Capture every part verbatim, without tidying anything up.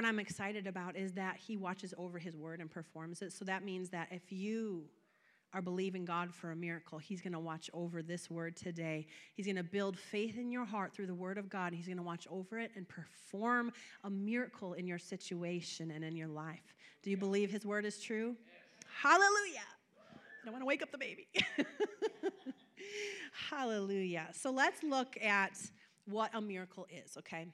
What I'm excited about is that he watches over his word and performs it. So that means that if you are believing God for a miracle, he's going to watch over this word today. He's going to build faith in your heart through the word of God. He's going to watch over it and perform a miracle in your situation and in your life. Do you yeah. believe his word is true? Yes. Hallelujah. I don't want to wake up the baby. Hallelujah. So let's look at what a miracle is, okay?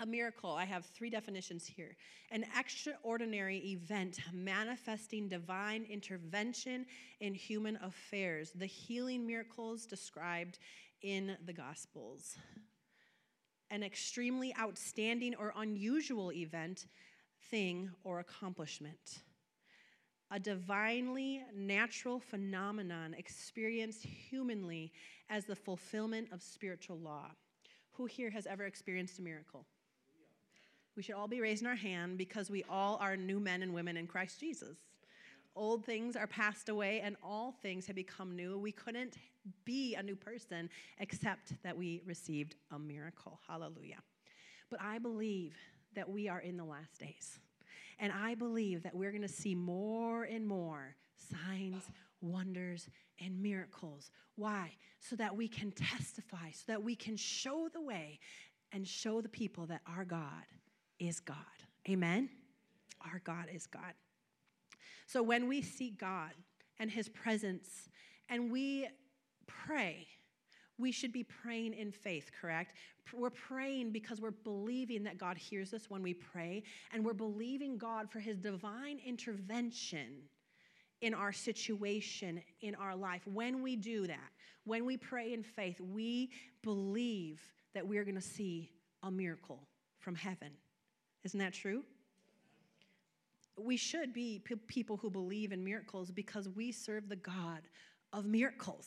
A miracle, I have three definitions here. An extraordinary event manifesting divine intervention in human affairs. The healing miracles described in the Gospels. An extremely outstanding or unusual event, thing, or accomplishment. A divinely natural phenomenon experienced humanly as the fulfillment of spiritual law. Who here has ever experienced a miracle? We should all be raising our hand because we all are new men and women in Christ Jesus. Old things are passed away and all things have become new. We couldn't be a new person except that we received a miracle. Hallelujah. But I believe that we are in the last days. And I believe that we're going to see more and more signs, wonders, and miracles. Why? So that we can testify, so that we can show the way and show the people that our God is God. Amen? Our God is God. So when we see God and his presence and we pray, we should be praying in faith, correct? We're praying because we're believing that God hears us when we pray, and we're believing God for his divine intervention in our situation, in our life. When we do that, when we pray in faith, we believe that we're going to see a miracle from heaven. Isn't that true? We should be p- people who believe in miracles because we serve the God of miracles,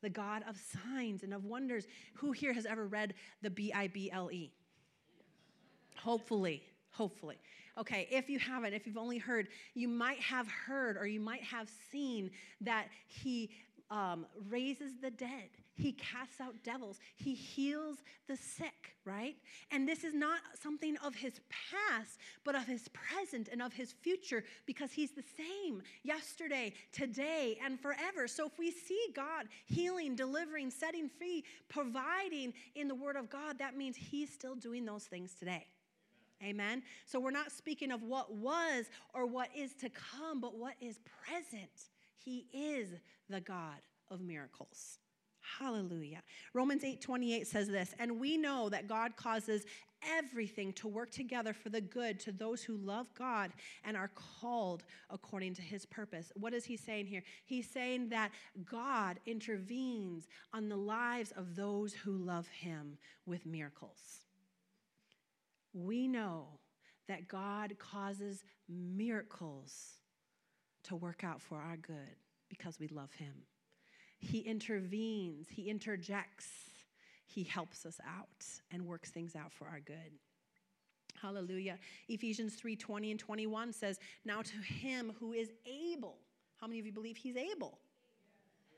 the God of signs and of wonders. Who here has ever read the B I B L E? Hopefully, hopefully. Okay, if you haven't, if you've only heard, you might have heard or you might have seen that he um, raises the dead. He casts out devils. He heals the sick, right? And this is not something of his past, but of his present and of his future, because he's the same yesterday, today, and forever. So if we see God healing, delivering, setting free, providing in the word of God, that means he's still doing those things today. Amen? So we're not speaking of what was or what is to come, but what is present. He is the God of miracles. Hallelujah. Romans eight twenty-eight says this, and we know that God causes everything to work together for the good to those who love God and are called according to his purpose. What is he saying here? He's saying that God intervenes on the lives of those who love him with miracles. We know that God causes miracles to work out for our good because we love him. He intervenes, he interjects, he helps us out and works things out for our good. Hallelujah. Ephesians three twenty and twenty-one says, now to him who is able. How many of you believe he's able?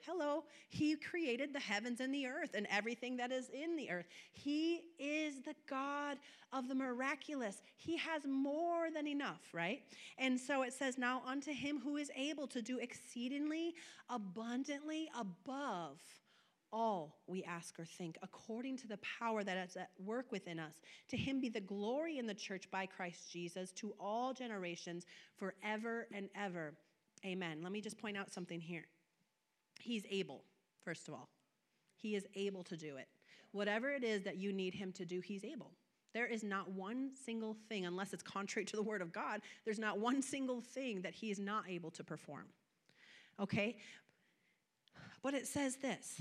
Hello. He created the heavens and the earth and everything that is in the earth. He is the God of the miraculous. He has more than enough, right? And so it says, now unto him who is able to do exceedingly abundantly above all we ask or think, according to the power that is at work within us. To him be the glory in the church by Christ Jesus to all generations forever and ever. Amen. Let me just point out something here. He's able, first of all. He is able to do it. Whatever it is that you need him to do, he's able. There is not one single thing, unless it's contrary to the word of God, there's not one single thing that he is not able to perform. Okay? But it says this,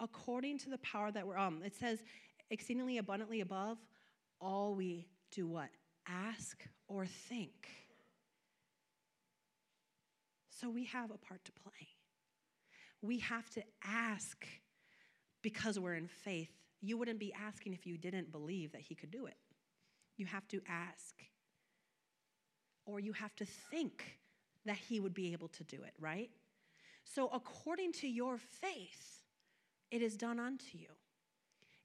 according to the power that we're, um, it says exceedingly abundantly above, all we do what? Ask or think. So we have a part to play. We have to ask because we're in faith. You wouldn't be asking if you didn't believe that he could do it. You have to ask. Or you have to think that he would be able to do it, right? So according to your faith, it is done unto you.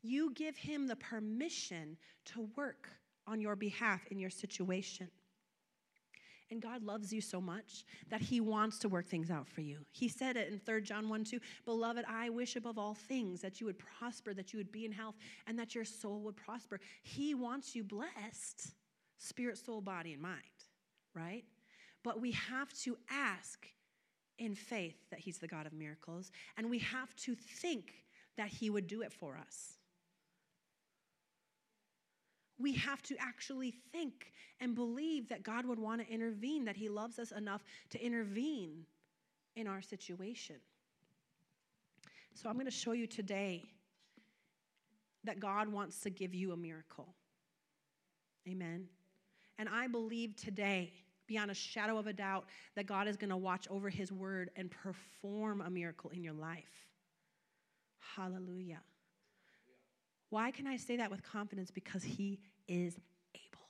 You give him the permission to work on your behalf in your situation. And God loves you so much that he wants to work things out for you. He said it in Third John one two, "Beloved, I wish above all things that you would prosper, that you would be in health, and that your soul would prosper." He wants you blessed, spirit, soul, body, and mind, right? But we have to ask in faith that he's the God of miracles, and we have to think that he would do it for us. We have to actually think and believe that God would want to intervene, that he loves us enough to intervene in our situation. So I'm going to show you today that God wants to give you a miracle. Amen. And I believe today, beyond a shadow of a doubt, that God is going to watch over his word and perform a miracle in your life. Hallelujah. Why can I say that with confidence? Because he is able.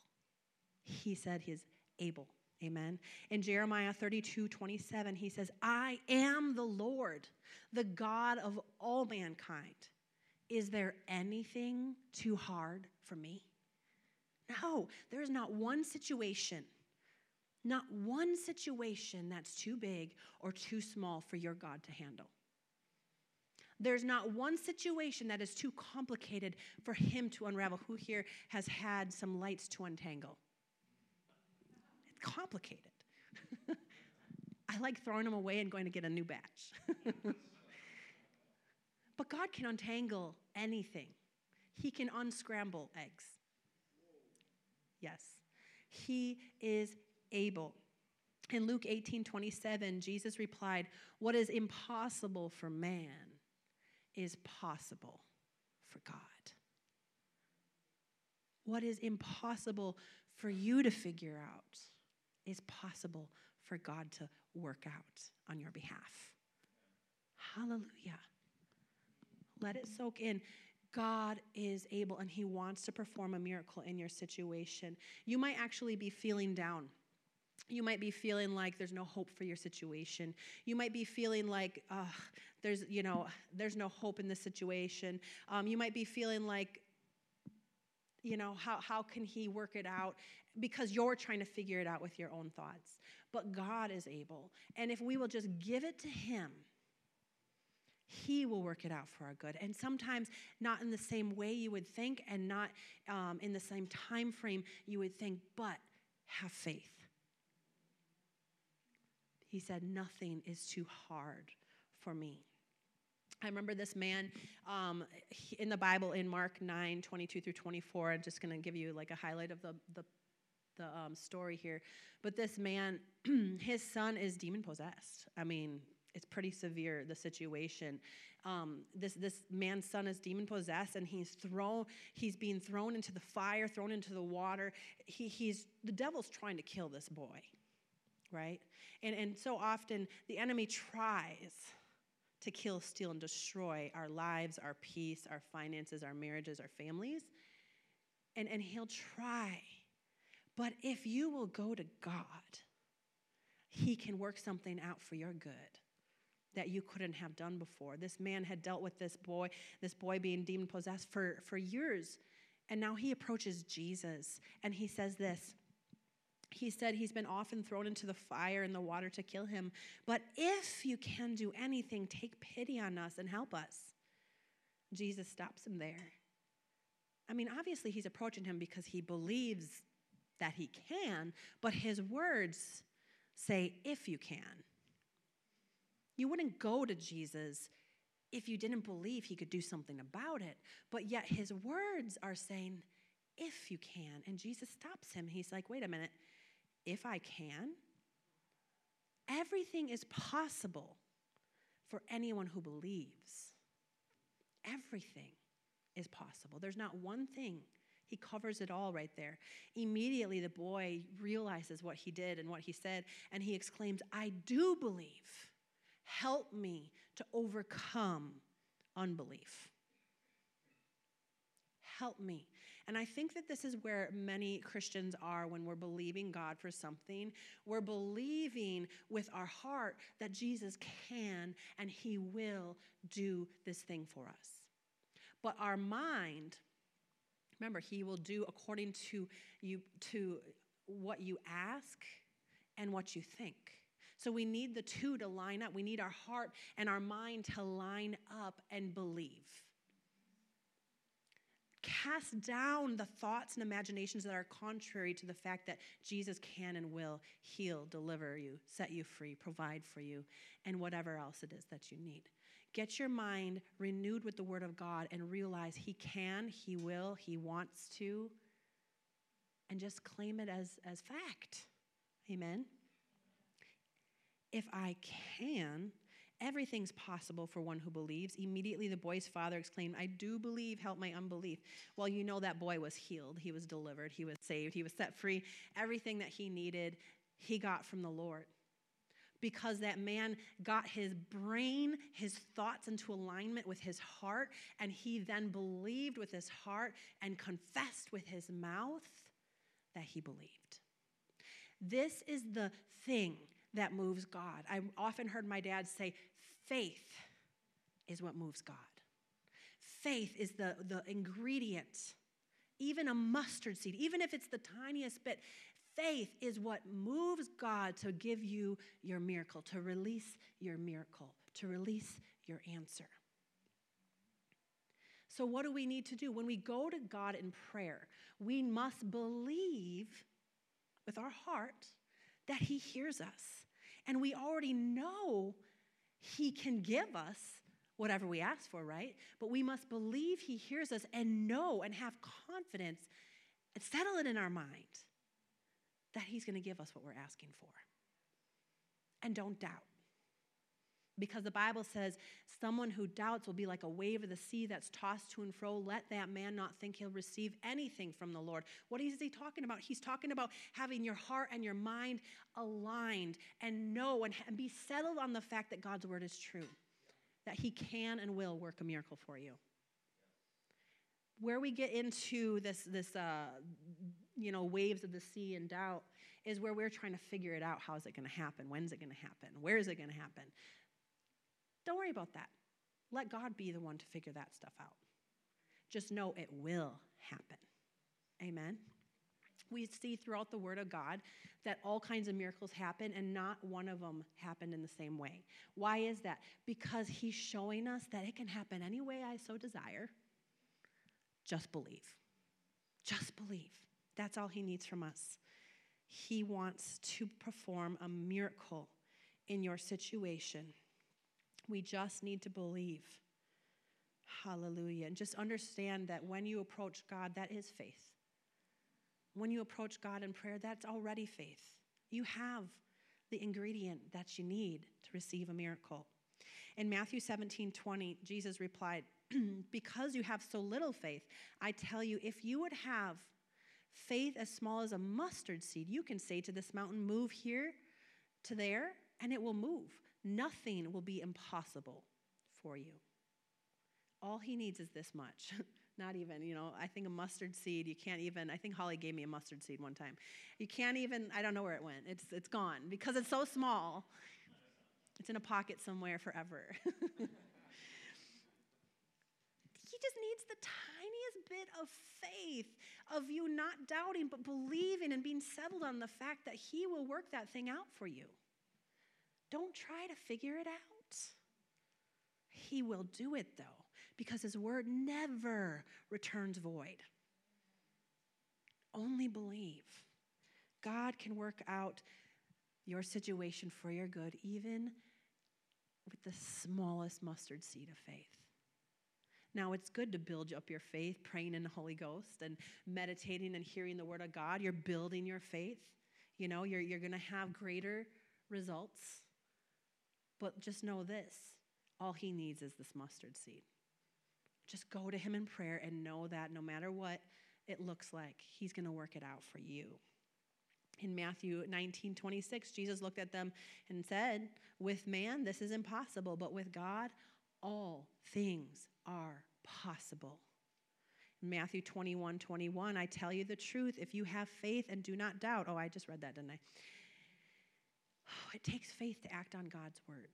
He said he is able. Amen. In Jeremiah thirty-two twenty-seven, he says, "I am the Lord, the God of all mankind. Is there anything too hard for me?" No, there is not one situation, not one situation that's too big or too small for your God to handle. There's not one situation that is too complicated for him to unravel. Who here has had some lights to untangle? It's complicated. I like throwing them away and going to get a new batch. But God can untangle anything. He can unscramble eggs. Yes. He is able. In Luke eighteen twenty-seven, Jesus replied, "What is impossible for man is possible for God." What is impossible for you to figure out is possible for God to work out on your behalf. Hallelujah. Let it soak in. God is able, and he wants to perform a miracle in your situation. You might actually be feeling down. You might be feeling like there's no hope for your situation. You might be feeling like, ugh, there's, you know, there's no hope in this situation. Um, you might be feeling like, you know, how, how can he work it out? Because you're trying to figure it out with your own thoughts. But God is able. And if we will just give it to him, he will work it out for our good. And sometimes not in the same way you would think, and not um, in the same time frame you would think, but have faith. He said, "Nothing is too hard for me." I remember this man um, he, in the Bible in Mark nine twenty-two through twenty-four. I'm just going to give you like a highlight of the, the, the um, story here. But this man, his son is demon-possessed. I mean, it's pretty severe, the situation. Um, this this man's son is demon-possessed, and he's thrown. He's being thrown into the fire, thrown into the water. He he's the devil's trying to kill this boy. Right? And and so often the enemy tries to kill, steal, and destroy our lives, our peace, our finances, our marriages, our families. And, and he'll try. But if you will go to God, he can work something out for your good that you couldn't have done before. This man had dealt with this boy, this boy being demon-possessed for, for years. And now he approaches Jesus, and he says this. He said he's been often thrown into the fire and the water to kill him. "But if you can do anything, take pity on us and help us." Jesus stops him there. I mean, obviously he's approaching him because he believes that he can, but his words say, "if you can." You wouldn't go to Jesus if you didn't believe he could do something about it, but yet his words are saying, "if you can." And Jesus stops him. He's like, "Wait a minute. If I can, everything is possible for anyone who believes." Everything is possible. There's not one thing. He covers it all right there. Immediately, the boy realizes what he did and what he said, and he exclaims, "I do believe. Help me to overcome unbelief. Help me." And I think that this is where many Christians are when we're believing God for something. We're believing with our heart that Jesus can and he will do this thing for us. But our mind Remember, he will do according to you to what you ask and what you think. So we need the two to line up. We need our heart and our mind to line up and believe. Cast down the thoughts and imaginations that are contrary to the fact that Jesus can and will heal, deliver you, set you free, provide for you, and whatever else it is that you need. Get your mind renewed with the Word of God and realize He can, He will, He wants to, and just claim it as, as fact. Amen? If I can, everything's possible for one who believes. Immediately the boy's father exclaimed, I do believe, help my unbelief. Well, you know that boy was healed. He was delivered. He was saved. He was set free. Everything that he needed, he got from the Lord. Because that man got his brain, his thoughts into alignment with his heart, and he then believed with his heart and confessed with his mouth that he believed. This is the thing that moves God. I've often heard my dad say, faith is what moves God. Faith is the, the ingredient, even a mustard seed, even if it's the tiniest bit. Faith is what moves God to give you your miracle, to release your miracle, to release your answer. So what do we need to do? When we go to God in prayer, we must believe with our heart that He hears us. And we already know He can give us whatever we ask for, right? But we must believe He hears us and know and have confidence and settle it in our mind that He's going to give us what we're asking for. And don't doubt. Because the Bible says, someone who doubts will be like a wave of the sea that's tossed to and fro. Let that man not think he'll receive anything from the Lord. What is he talking about? He's talking about having your heart and your mind aligned and know and, and be settled on the fact that God's word is true, that He can and will work a miracle for you. Where we get into this, this uh, you know, waves of the sea and doubt is where we're trying to figure it out. How is it going to happen? When's it going to happen? Where is it going to happen? Don't worry about that. Let God be the one to figure that stuff out. Just know it will happen. Amen? We see throughout the Word of God that all kinds of miracles happen, and not one of them happened in the same way. Why is that? Because He's showing us that it can happen any way I so desire. Just believe. Just believe. That's all He needs from us. He wants to perform a miracle in your situation. We just need to believe. Hallelujah. And just understand that when you approach God, that is faith. When you approach God in prayer, that's already faith. You have the ingredient that you need to receive a miracle. In Matthew seventeen twenty, Jesus replied, because you have so little faith, I tell you, if you would have faith as small as a mustard seed, you can say to this mountain, move here to there, and it will move. Nothing will be impossible for you. All He needs is this much. Not even, you know, I think a mustard seed, you can't even, I think Holly gave me a mustard seed one time. You can't even, I don't know where it went. It's it's gone because it's so small. It's in a pocket somewhere forever. He just needs the tiniest bit of faith, of you not doubting, but believing and being settled on the fact that He will work that thing out for you. Don't try to figure it out. He will do it, though, because His word never returns void. Only believe. God can work out your situation for your good, even with the smallest mustard seed of faith. Now, it's good to build up your faith, praying in the Holy Ghost and meditating and hearing the word of God. You're building your faith. You know, you're, you're going to have greater results. But just know this, all He needs is this mustard seed. Just go to Him in prayer and know that no matter what it looks like, He's going to work it out for you. In Matthew nineteen twenty-six, Jesus looked at them and said, with man, this is impossible, but with God, all things are possible. Matthew twenty-one twenty-one, I tell you the truth, if you have faith and do not doubt. Oh, I just read that, didn't I? It takes faith to act on God's word.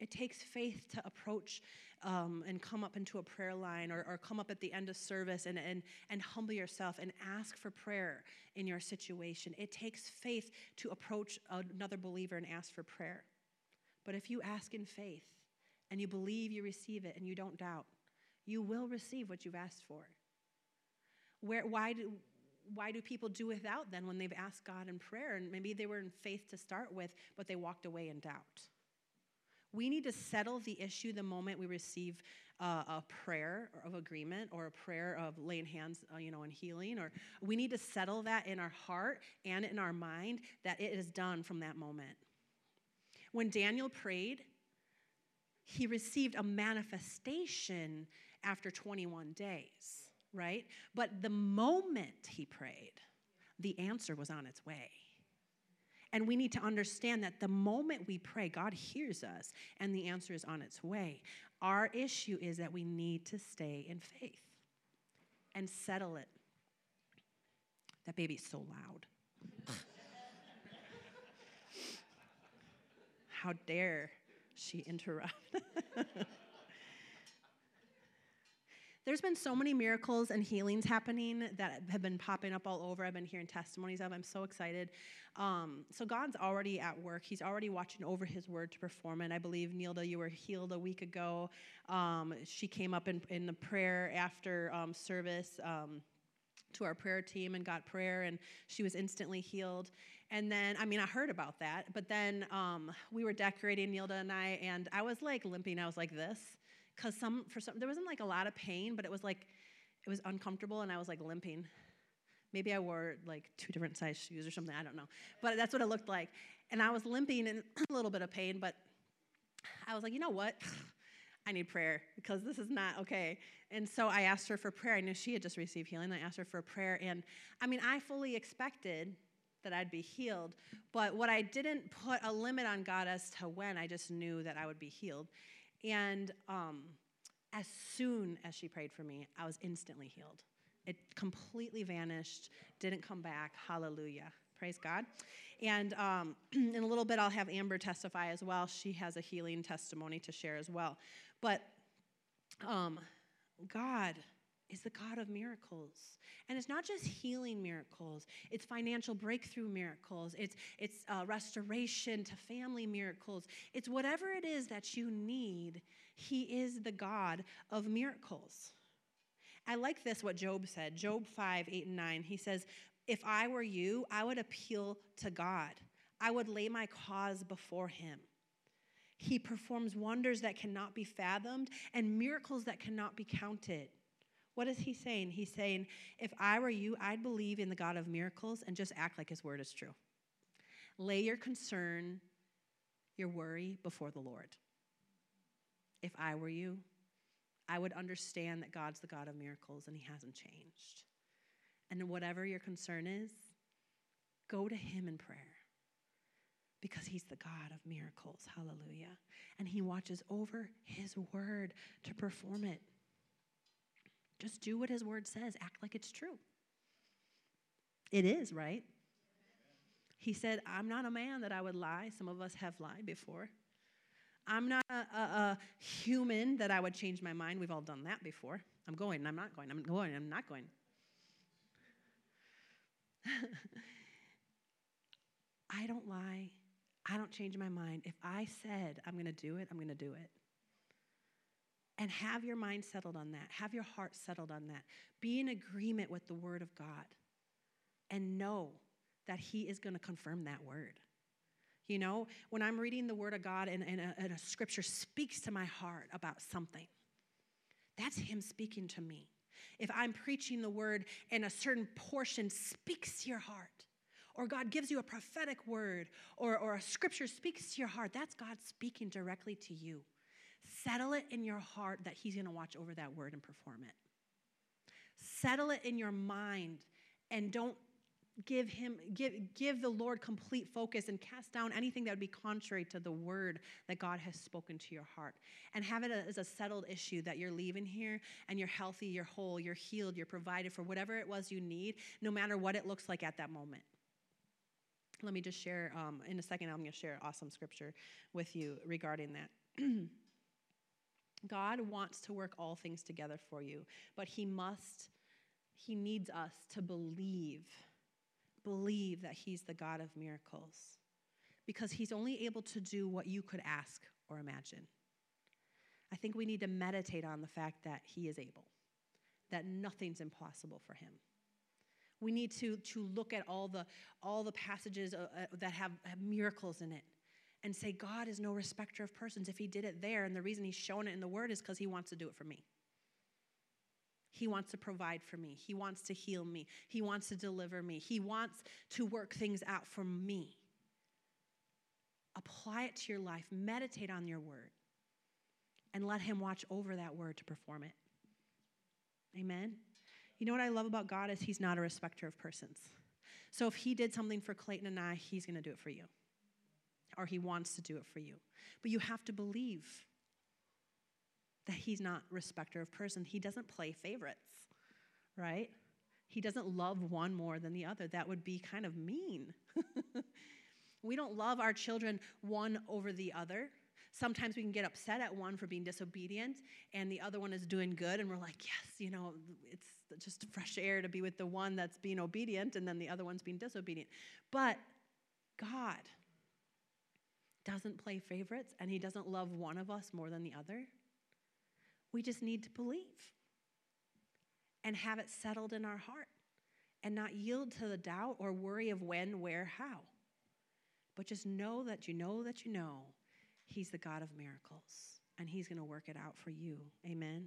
It takes faith to approach um, and come up into a prayer line or, or come up at the end of service and, and, and humble yourself and ask for prayer in your situation. It takes faith to approach another believer and ask for prayer. But if you ask in faith and you believe you receive it and you don't doubt, you will receive what you've asked for. Where, why do... Why do people do without then when they've asked God in prayer? And maybe they were in faith to start with, but they walked away in doubt. We need to settle the issue the moment we receive uh, a prayer of agreement or a prayer of laying hands, uh, you know, and healing. Or we need to settle that in our heart and in our mind that it is done from that moment. When Daniel prayed, he received a manifestation after twenty-one days. Right? But the moment he prayed, the answer was on its way. And we need to understand that the moment we pray, God hears us, and the answer is on its way. Our issue is that we need to stay in faith and settle it. That baby's so loud. How dare she interrupt? There's been so many miracles and healings happening that have been popping up all over. I've been hearing testimonies of. I'm so excited. Um, so God's already at work. He's already watching over his word to perform it. I believe, Nilda, you were healed a week ago. Um, she came up in, in the prayer after um, service um, to our prayer team and got prayer, and she was instantly healed. And then, I mean, I heard about that, but then um, we were decorating, Nilda and I, and I was like limping. I was like this. Because some, for some, there wasn't like a lot of pain, but it was like, it was uncomfortable, and I was like limping. Maybe I wore like two different size shoes or something, I don't know. But that's what it looked like. And I was limping in a little bit of pain, but I was like, you know what? I need prayer because this is not okay. And so I asked her for prayer. I knew she had just received healing. I asked her for prayer. And I mean, I fully expected that I'd be healed. But what I didn't put a limit on God as to when, I just knew that I would be healed. And um, as soon as she prayed for me, I was instantly healed. It completely vanished, didn't come back. Hallelujah. Praise God. And um, in a little bit, I'll have Amber testify as well. She has a healing testimony to share as well. But um, God is the God of miracles. And it's not just healing miracles. It's financial breakthrough miracles. It's, it's uh, restoration to family miracles. It's whatever it is that you need, he is the God of miracles. I like this, what Job said. Job five, eight, and nine. He says, if I were you, I would appeal to God. I would lay my cause before him. He performs wonders that cannot be fathomed and miracles that cannot be counted. What is he saying? He's saying, if I were you, I'd believe in the God of miracles and just act like his word is true. Lay your concern, your worry before the Lord. If I were you, I would understand that God's the God of miracles and he hasn't changed. And whatever your concern is, go to him in prayer because he's the God of miracles. Hallelujah. And he watches over his word to perform it. Just do what his word says. Act like it's true. It is, right? He said, I'm not a man that I would lie. Some of us have lied before. I'm not a, a, a human that I would change my mind. We've all done that before. I'm going, and I'm not going. I'm going, and I'm not going. I don't lie. I don't change my mind. If I said I'm going to do it, I'm going to do it. And have your mind settled on that. Have your heart settled on that. Be in agreement with the word of God. And know that he is going to confirm that word. You know, when I'm reading the word of God and, and, a, and a scripture speaks to my heart about something, that's him speaking to me. If I'm preaching the word and a certain portion speaks to your heart, or God gives you a prophetic word, or, or a scripture speaks to your heart, that's God speaking directly to you. Settle it in your heart that he's going to watch over that word and perform it. Settle it in your mind and don't give him give give the Lord complete focus and cast down anything that would be contrary to the word that God has spoken to your heart. And have it as a settled issue that you're leaving here and you're healthy, you're whole, you're healed, you're provided for whatever it was you need, no matter what it looks like at that moment. Let me just share, um, in a second, I'm going to share an awesome scripture with you regarding that. God wants to work all things together for you, but he must, he needs us to believe, believe that he's the God of miracles, because he's only able to do what you could ask or imagine. I think we need to meditate on the fact that he is able, that nothing's impossible for him. We need to, to look at all the, all the passages uh, uh, that have, have miracles in it and say, God is no respecter of persons. If he did it there, and the reason he's shown it in the word is because he wants to do it for me. He wants to provide for me. He wants to heal me. He wants to deliver me. He wants to work things out for me. Apply it to your life. Meditate on your word. And let him watch over that word to perform it. Amen? You know what I love about God is he's not a respecter of persons. So if he did something for Clayton and I, he's going to do it for you. Or he wants to do it for you. But you have to believe that he's not a respecter of persons. He doesn't play favorites, right? He doesn't love one more than the other. That would be kind of mean. We don't love our children one over the other. Sometimes we can get upset at one for being disobedient, and the other one is doing good, and we're like, yes, you know, it's just fresh air to be with the one that's being obedient, and then the other one's being disobedient. But God doesn't play favorites, and he doesn't love one of us more than the other. We just need to believe and have it settled in our heart and not yield to the doubt or worry of when, where, how. But just know that you know that you know he's the God of miracles, and he's going to work it out for you. Amen?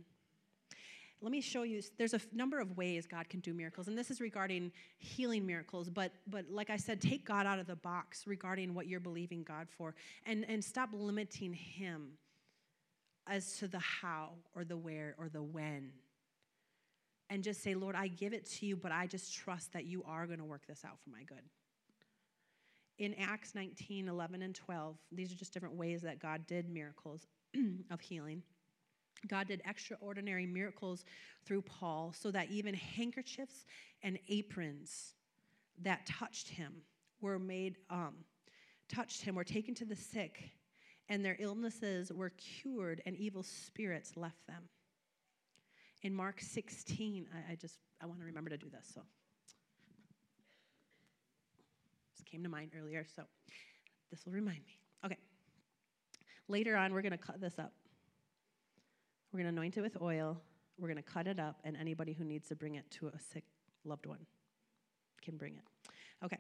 Let me show you. There's a f- number of ways God can do miracles, and this is regarding healing miracles. But but like I said, take God out of the box regarding what you're believing God for, and, and stop limiting him as to the how or the where or the when. And just say, Lord, I give it to you, but I just trust that you are going to work this out for my good. In Acts nineteen, eleven, and twelve, these are just different ways that God did miracles of healing. God did extraordinary miracles through Paul, so that even handkerchiefs and aprons that touched him were made, um, touched him, were taken to the sick, and their illnesses were cured, and evil spirits left them. In Mark sixteen, I, I just, I want to remember to do this, so. Came to mind earlier, so this will remind me. Okay. Later on, we're going to cut this up. We're going to anoint it with oil. We're going to cut it up, and anybody who needs to bring it to a sick loved one can bring it. Okay.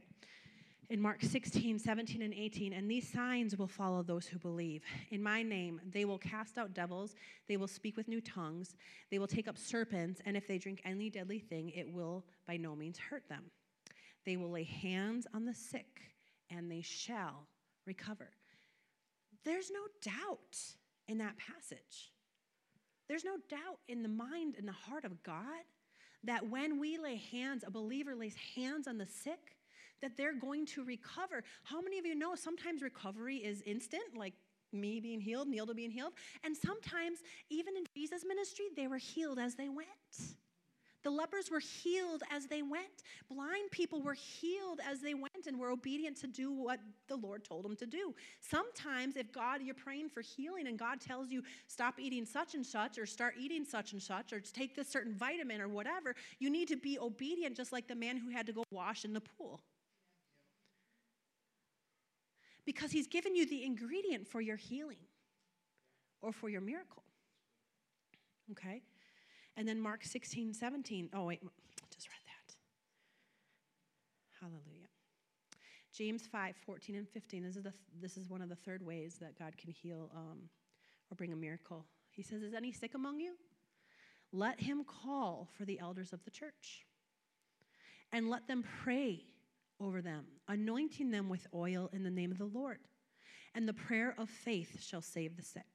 In Mark sixteen, seventeen, and eighteen, and these signs will follow those who believe. In my name, they will cast out devils. They will speak with new tongues. They will take up serpents, and if they drink any deadly thing, it will by no means hurt them. They will lay hands on the sick, and they shall recover. There's no doubt in that passage. There's no doubt in the mind and the heart of God that when we lay hands, a believer lays hands on the sick, that they're going to recover. How many of you know sometimes recovery is instant, like me being healed, Neil being healed, and sometimes even in Jesus' ministry, they were healed as they went. The lepers were healed as they went. Blind people were healed as they went and were obedient to do what the Lord told them to do. Sometimes if God, you're praying for healing and God tells you, stop eating such and such or start eating such and such or take this certain vitamin or whatever, you need to be obedient, just like the man who had to go wash in the pool. Because he's given you the ingredient for your healing or for your miracle. Okay? And then Mark sixteen, seventeen. Oh, wait, I just read that. Hallelujah. James five, fourteen, and fifteen. This is, the, this is one of the third ways that God can heal um, or bring a miracle. He says, is any sick among you? Let him call for the elders of the church. And let them pray over them, anointing them with oil in the name of the Lord. And the prayer of faith shall save the sick.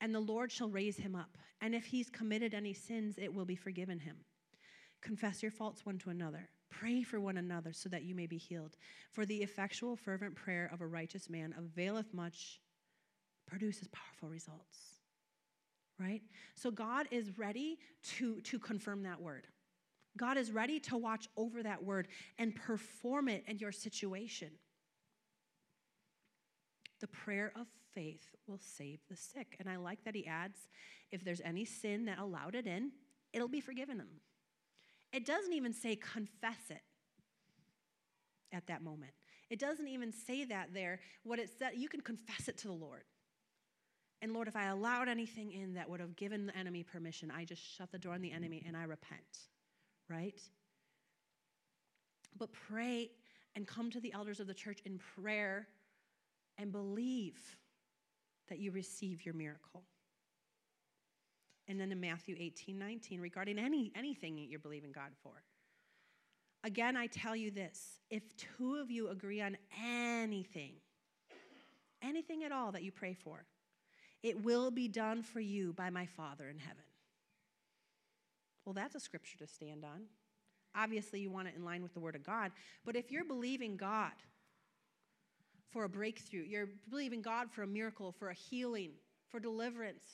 And the Lord shall raise him up. And if he's committed any sins, it will be forgiven him. Confess your faults one to another. Pray for one another so that you may be healed. For the effectual, fervent prayer of a righteous man availeth much, produces powerful results. Right? So God is ready to, to confirm that word. God is ready to watch over that word and perform it in your situation. The prayer of faith will save the sick. And I like that he adds, if there's any sin that allowed it in, it'll be forgiven them. It doesn't even say confess it at that moment. It doesn't even say that there. What it said, you can confess it to the Lord. And Lord, if I allowed anything in that would have given the enemy permission, I just shut the door on the enemy and I repent, right? But pray and come to the elders of the church in prayer and believe that you receive your miracle. And then in Matthew eighteen nineteen, regarding any anything that you're believing God for. Again, I tell you this, if two of you agree on anything, anything at all that you pray for, it will be done for you by my Father in heaven. Well, that's a scripture to stand on. Obviously, you want it in line with the Word of God. But if you're believing God for a breakthrough, you're believing God for a miracle, for a healing, for deliverance,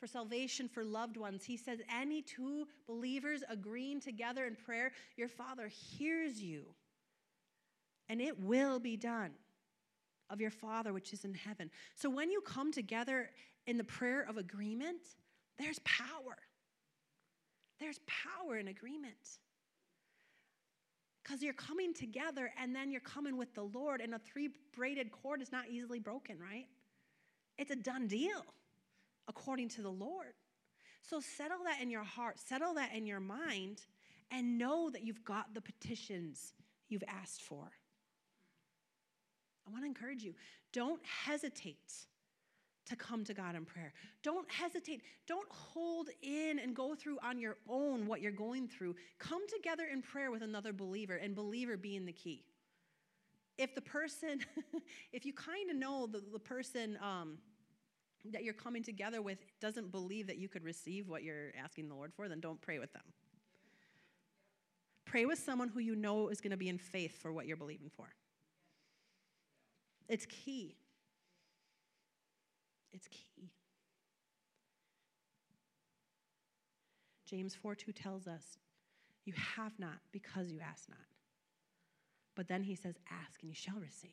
for salvation, for loved ones, he says any two believers agreeing together in prayer, your Father hears you, and it will be done of your Father which is in heaven. So when you come together in the prayer of agreement, there's power. There's power in agreement. Because you're coming together, and then you're coming with the Lord, and a three-braided cord is not easily broken, right? It's a done deal, according to the Lord. So settle that in your heart, settle that in your mind, and know that you've got the petitions you've asked for. I want to encourage you, don't hesitate to come to God in prayer. Don't hesitate. Don't hold in and go through on your own what you're going through. Come together in prayer with another believer, and believer being the key. If the person, if you kind of know the, the person um, that you're coming together with doesn't believe that you could receive what you're asking the Lord for, then don't pray with them. Pray with someone who you know is going to be in faith for what you're believing for. It's key. It's key. James four two tells us, you have not because you ask not. But then he says, ask and you shall receive.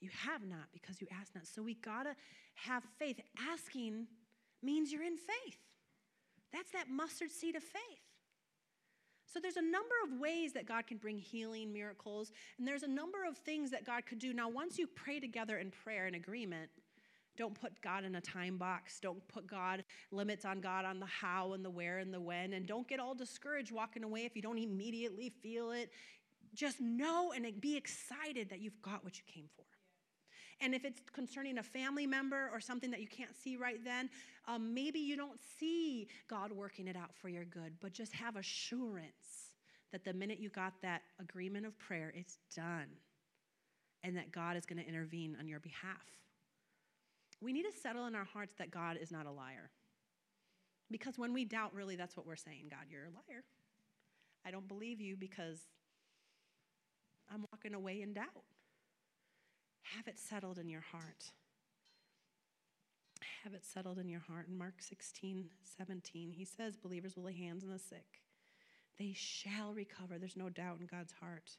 You have not because you ask not. So we gotta have faith. Asking means you're in faith. That's that mustard seed of faith. So there's a number of ways that God can bring healing, miracles, and there's a number of things that God could do. Now, once you pray together in prayer and agreement, don't put God in a time box. Don't put God limits on God on the how and the where and the when, and don't get all discouraged walking away if you don't immediately feel it. Just know and be excited that you've got what you came for. And if it's concerning a family member or something that you can't see right then, um, maybe you don't see God working it out for your good, but just have assurance that the minute you got that agreement of prayer, it's done, and that God is going to intervene on your behalf. We need to settle in our hearts that God is not a liar, because when we doubt, really, that's what we're saying. God, you're a liar. I don't believe you because I'm walking away in doubt. Have it settled in your heart. Have it settled in your heart. In Mark sixteen seventeen, he says, believers will lay hands on the sick. They shall recover. There's no doubt in God's heart.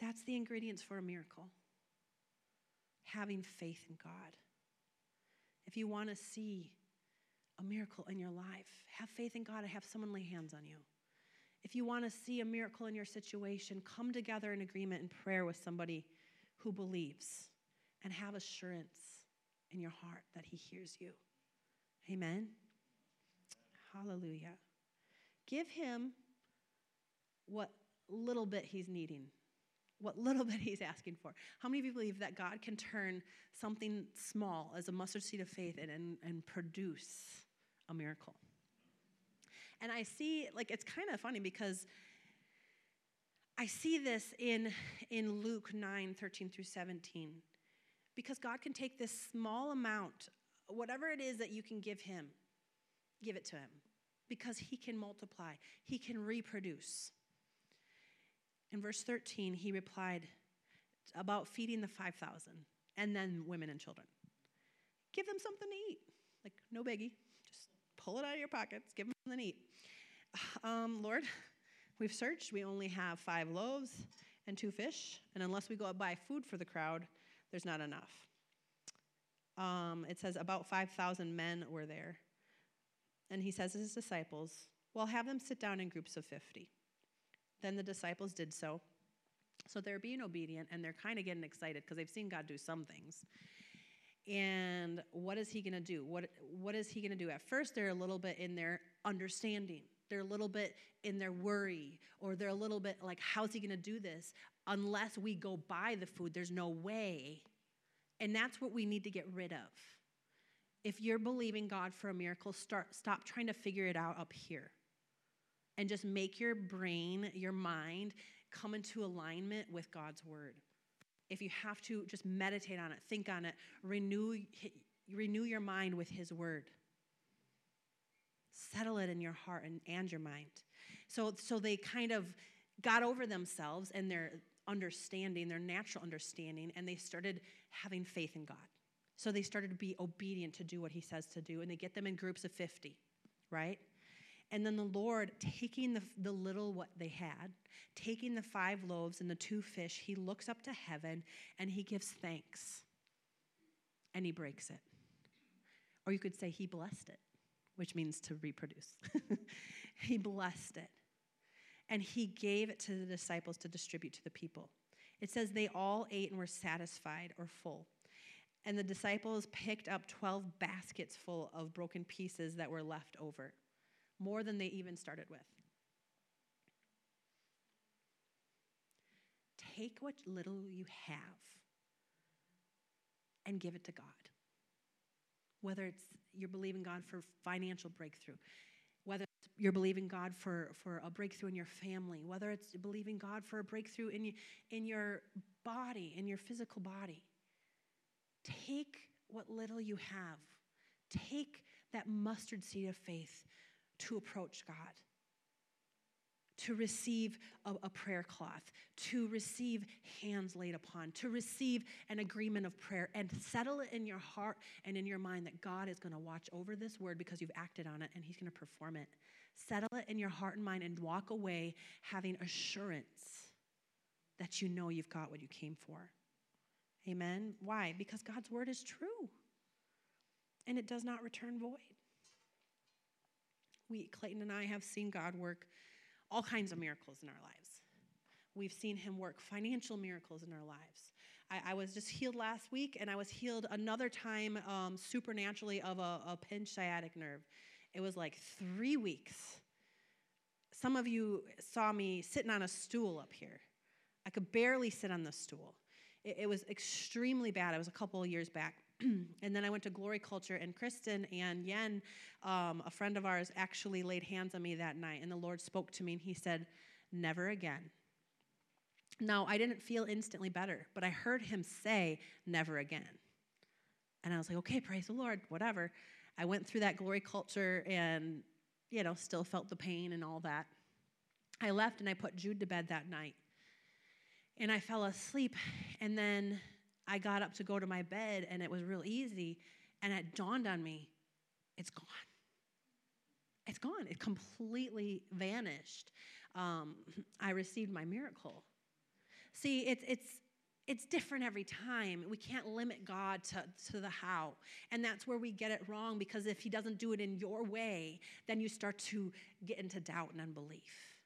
That's the ingredients for a miracle. Having faith in God. If you want to see a miracle in your life, have faith in God and have someone lay hands on you. If you want to see a miracle in your situation, come together in agreement and prayer with somebody who believes, and have assurance in your heart that he hears you. Amen? Hallelujah. Give him what little bit he's needing, what little bit he's asking for. How many of you believe that God can turn something small as a mustard seed of faith and, and, and produce a miracle? And I see, like, it's kind of funny because I see this in, in Luke nine thirteen through seventeen, because God can take this small amount, whatever it is that you can give him, give it to him, because he can multiply, he can reproduce. In verse thirteen, he replied about feeding the five thousand, and then women and children. Give them something to eat, like no biggie, just pull it out of your pockets, give them something to eat. Um, Lord, we've searched. We only have five loaves and two fish, and unless we go out and buy food for the crowd, there's not enough. um, it says about five thousand men were there. And he says to his disciples, well, have them sit down in groups of fifty. Then the disciples did so. So they're being obedient, and they're kind of getting excited because they've seen God do some things. And what is he going to do? What What is he going to do? At first, they're a little bit in their understanding. They're a little bit in their worry, or they're a little bit like, how's he going to do this? Unless we go buy the food, there's no way. And that's what we need to get rid of. If you're believing God for a miracle, start stop trying to figure it out up here. And just make your brain, your mind, come into alignment with God's word. If you have to, just meditate on it, think on it, renew, renew your mind with his word. Settle it in your heart and, and your mind. So, so they kind of got over themselves and their understanding, their natural understanding, and they started having faith in God. So they started to be obedient to do what he says to do, and they get them in groups of fifty, right? And then the Lord, taking the, the little what they had, taking the five loaves and the two fish, he looks up to heaven, and he gives thanks, and he breaks it. Or you could say he blessed it, which means to reproduce. He blessed it, and he gave it to the disciples to distribute to the people. It says they all ate and were satisfied or full. And the disciples picked up twelve baskets full of broken pieces that were left over, more than they even started with. Take what little you have and give it to God. Whether it's you're believing God for financial breakthrough, whether it's you're believing God for, for a breakthrough in your family, whether it's believing God for a breakthrough in, in your body, in your physical body, take what little you have. Take that mustard seed of faith to approach God, to receive a, a prayer cloth, to receive hands laid upon, to receive an agreement of prayer, and settle it in your heart and in your mind that God is going to watch over this word because you've acted on it and he's going to perform it. Settle it in your heart and mind and walk away having assurance that you know you've got what you came for. Amen? Why? Because God's word is true, and it does not return void. We, Clayton and I, have seen God work all kinds of miracles in our lives. We've seen him work financial miracles in our lives. I, I was just healed last week, and I was healed another time um, supernaturally of a, a pinched sciatic nerve. It was like three weeks. Some of you saw me sitting on a stool up here. I could barely sit on the stool. It, it was extremely bad. It was a couple of years back. And then I went to Glory Culture, and Kristen and Yen, um, a friend of ours, actually laid hands on me that night, and the Lord spoke to me, and he said, never again. Now, I didn't feel instantly better, but I heard him say, never again. And I was like, okay, praise the Lord, whatever. I went through that Glory Culture and, you know, still felt the pain and all that. I left, and I put Jude to bed that night, and I fell asleep, and then I got up to go to my bed, and it was real easy, and it dawned on me, it's gone. It's gone. It completely vanished. Um, I received my miracle. See, it's it's it's different every time. We can't limit God to, to the how, and that's where we get it wrong, because if he doesn't do it in your way, then you start to get into doubt and unbelief,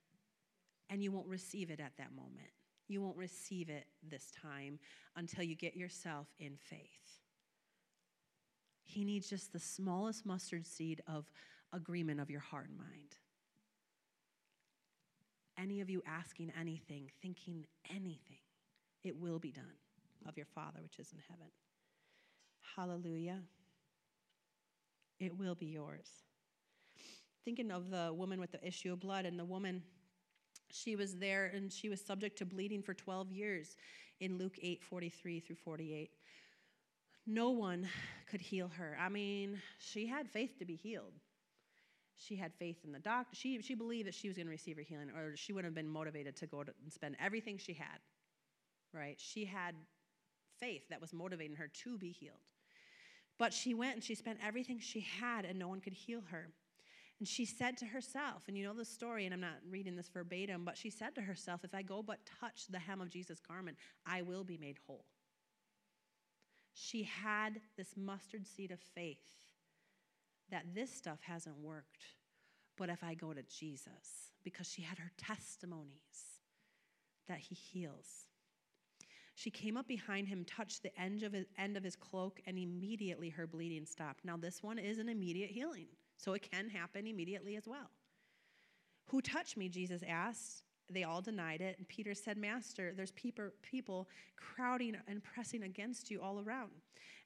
and you won't receive it at that moment. You won't receive it this time until you get yourself in faith. He needs just the smallest mustard seed of agreement of your heart and mind. Any of you asking anything, thinking anything, it will be done of your Father which is in heaven. Hallelujah. It will be yours. Thinking of the woman with the issue of blood, and the woman, she was there, and she was subject to bleeding for twelve years in Luke eight, forty-three through forty-eight. No one could heal her. I mean, she had faith to be healed. She had faith in the doctor. She, she believed that she was going to receive her healing, or she wouldn't have been motivated to go to and spend everything she had, right? She had faith that was motivating her to be healed. But she went, and she spent everything she had, and no one could heal her. And she said to herself, and you know the story, and I'm not reading this verbatim, but she said to herself, if I go but touch the hem of Jesus' garment, I will be made whole. She had this mustard seed of faith that this stuff hasn't worked, but if I go to Jesus, because she had her testimonies that he heals. She came up behind him, touched the end of his, end of his cloak, and immediately her bleeding stopped. Now, this one is an immediate healing, so it can happen immediately as well. Who touched me, Jesus asked. They all denied it, and Peter said, Master, there's people crowding and pressing against you all around.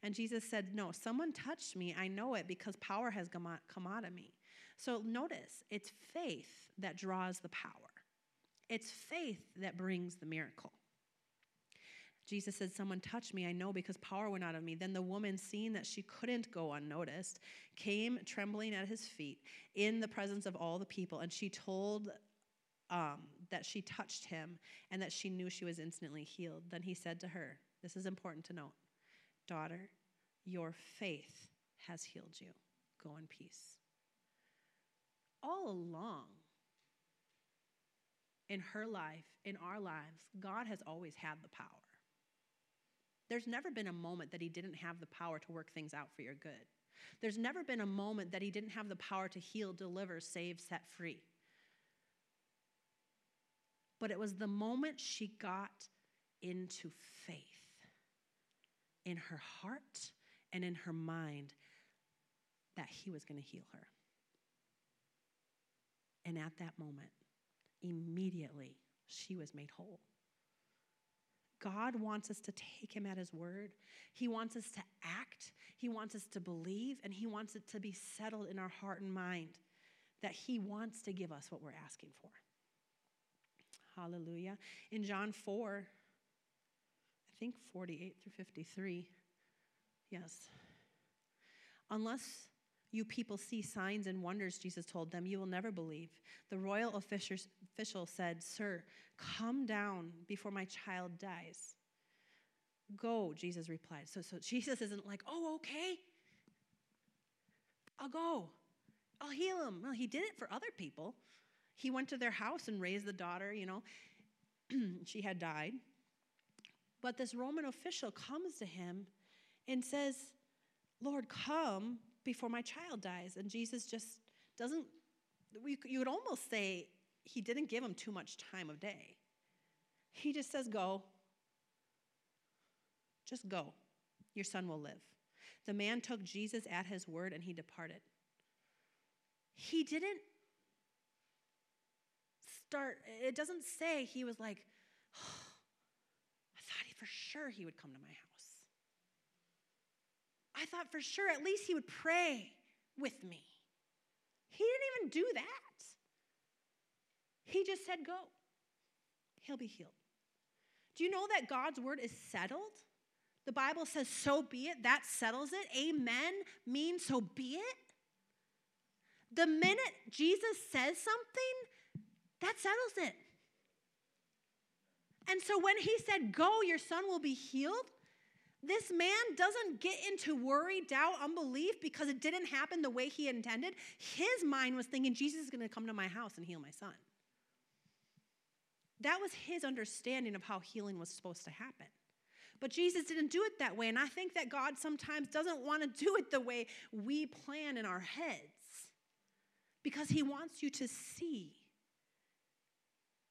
And Jesus said, no, someone touched me. I know it because power has come out of me. So notice, it's faith that draws the power. It's faith that brings the miracle. Jesus said, someone touched me, I know, because power went out of me. Then the woman, seeing that she couldn't go unnoticed, came trembling at his feet in the presence of all the people, and she told um, that she touched him and that she knew she was instantly healed. Then he said to her, this is important to note, daughter, your faith has healed you. Go in peace. All along in her life, in our lives, God has always had the power. There's never been a moment that he didn't have the power to work things out for your good. There's never been a moment that he didn't have the power to heal, deliver, save, set free. But it was the moment she got into faith in her heart and in her mind that he was going to heal her. And at that moment, immediately, she was made whole. God wants us to take him at his word. He wants us to act. He wants us to believe, and he wants it to be settled in our heart and mind that he wants to give us what we're asking for. Hallelujah. In John four, I think forty-eight through fifty-three, yes. Unless you people see signs and wonders, Jesus told them, you will never believe. The royal official said, sir, come down before my child dies. Go, Jesus replied. So, so Jesus isn't like, oh, okay, I'll go. I'll heal him. Well, he did it for other people. He went to their house and raised the daughter, you know. She had died. But this Roman official comes to him and says, Lord, come before my child dies. And Jesus just doesn't, we, you would almost say he didn't give him too much time of day. He just says, go. Just go. Your son will live. The man took Jesus at his word and he departed. He didn't start, it doesn't say he was like, oh, I thought he for sure he would come to my house. I thought for sure at least he would pray with me. He didn't even do that. He just said, go. He'll be healed. Do you know that God's word is settled? The Bible says, so be it. That settles it. Amen means so be it. The minute Jesus says something, that settles it. And so when he said, go, your son will be healed, this man doesn't get into worry, doubt, unbelief because it didn't happen the way he intended. His mind was thinking, Jesus is going to come to my house and heal my son. That was his understanding of how healing was supposed to happen. But Jesus didn't do it that way, and I think that God sometimes doesn't want to do it the way we plan in our heads because he wants you to see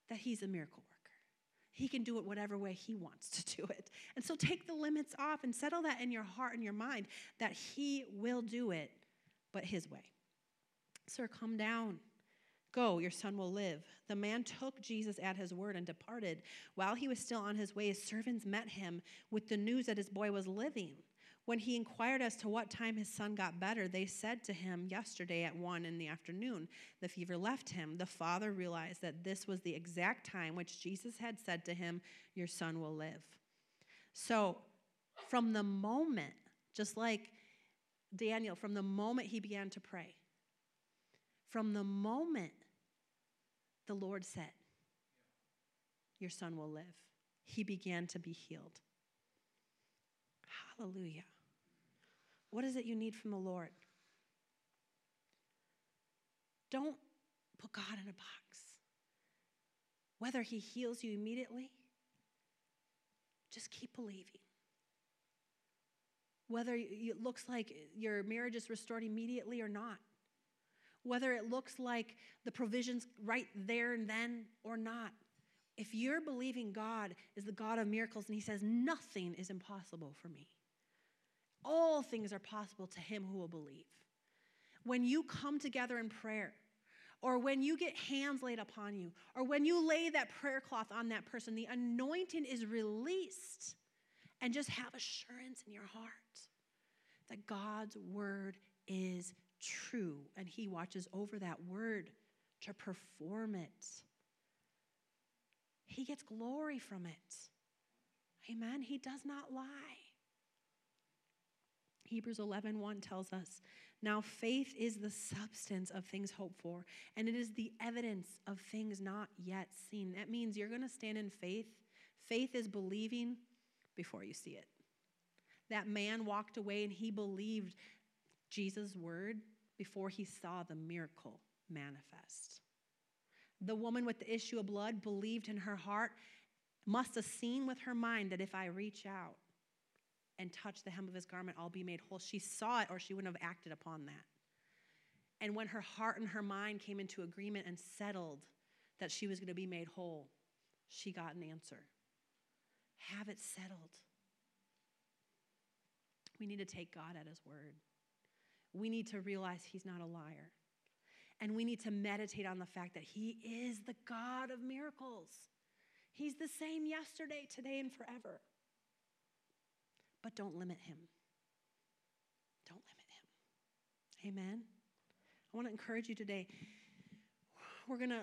that he's a miracle worker. He can do it whatever way he wants to do it. And so take the limits off and settle that in your heart and your mind that he will do it, but his way. Sir, come down. Go, your son will live. The man took Jesus at his word and departed. While he was still on his way, his servants met him with the news that his boy was living. When he inquired as to what time his son got better, they said to him, yesterday at one in the afternoon, the fever left him. The father realized that this was the exact time which Jesus had said to him, your son will live. So from the moment, just like Daniel, from the moment he began to pray, from the moment the Lord said, your son will live, he began to be healed. Hallelujah. What is it you need from the Lord? Don't put God in a box. Whether he heals you immediately, just keep believing. whether it looks like your marriage is restored immediately or not, whether it looks like the provision's right there and then or not. If you're believing God is the God of miracles and he says, nothing is impossible for me. All things are possible to him who will believe. When you come together in prayer, or when you get hands laid upon you, or when you lay that prayer cloth on that person, the anointing is released. And just have assurance in your heart that God's word is true, and he watches over that word to perform it. He gets glory from it. Amen. He does not lie. Hebrews eleven one tells us, now faith is the substance of things hoped for, and it is the evidence of things not yet seen. That means you're going to stand in faith. Faith is believing before you see it. That man walked away and he believed Jesus' word before he saw the miracle manifest. The woman with the issue of blood believed in her heart, must have seen with her mind that if I reach out and touch the hem of his garment, I'll be made whole. She saw it or she wouldn't have acted upon that. And when her heart and her mind came into agreement and settled that she was going to be made whole, she got an answer. Have it settled. We need to take God at his word. We need to realize he's not a liar. And we need to meditate on the fact that he is the God of miracles. He's the same yesterday, today, and forever. But don't limit him. Don't limit him. Amen. I want to encourage you today. We're going to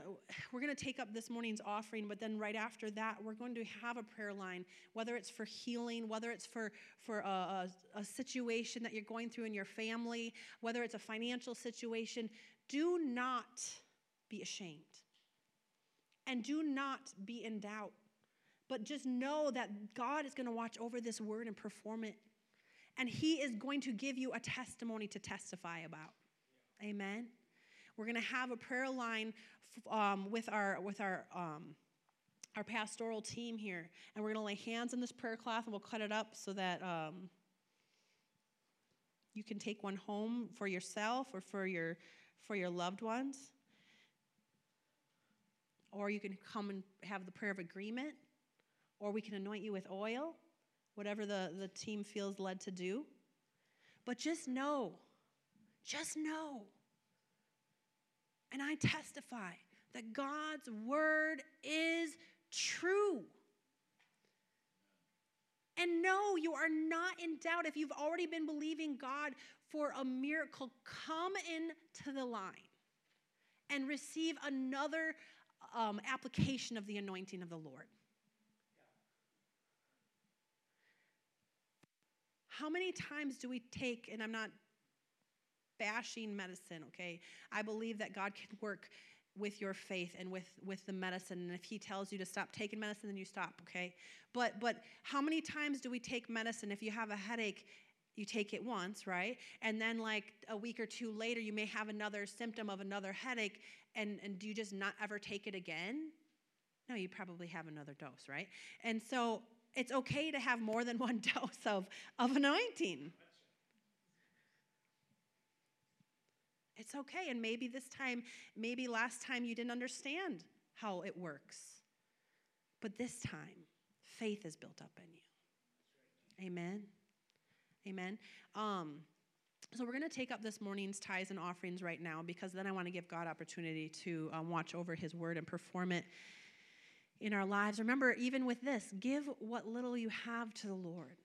we're gonna take up this morning's offering, but then right after that, we're going to have a prayer line, whether it's for healing, whether it's for, for a, a, a situation that you're going through in your family, whether it's a financial situation. Do not be ashamed, and do not be in doubt, but just know that God is going to watch over this word and perform it, and he is going to give you a testimony to testify about. Yeah. Amen. We're going to have a prayer line um, with our with our um, our pastoral team here, and we're going to lay hands on this prayer cloth, and we'll cut it up so that um, you can take one home for yourself or for your for your loved ones, or you can come and have the prayer of agreement, or we can anoint you with oil, whatever the, the team feels led to do. But just know, just know. And I testify that God's word is true. And no, you are not in doubt. If you've already been believing God for a miracle, come into the line and receive another um, application of the anointing of the Lord. How many times do we take, and I'm not bashing medicine, okay? I believe that God can work with your faith and with, with the medicine. And if he tells you to stop taking medicine, then you stop, okay? But but how many times do we take medicine? If you have a headache, you take it once, right? And then like a week or two later, you may have another symptom of another headache, and, and do you just not ever take it again? No, you probably have another dose, right? And so it's okay to have more than one dose of, of anointing. It's okay, and maybe this time, maybe last time you didn't understand how it works. But this time, faith is built up in you. Amen? Amen? Um, so we're going to take up this morning's tithes and offerings right now, because then I want to give God opportunity to um, watch over his word and perform it in our lives. Remember, even with this, give what little you have to the Lord.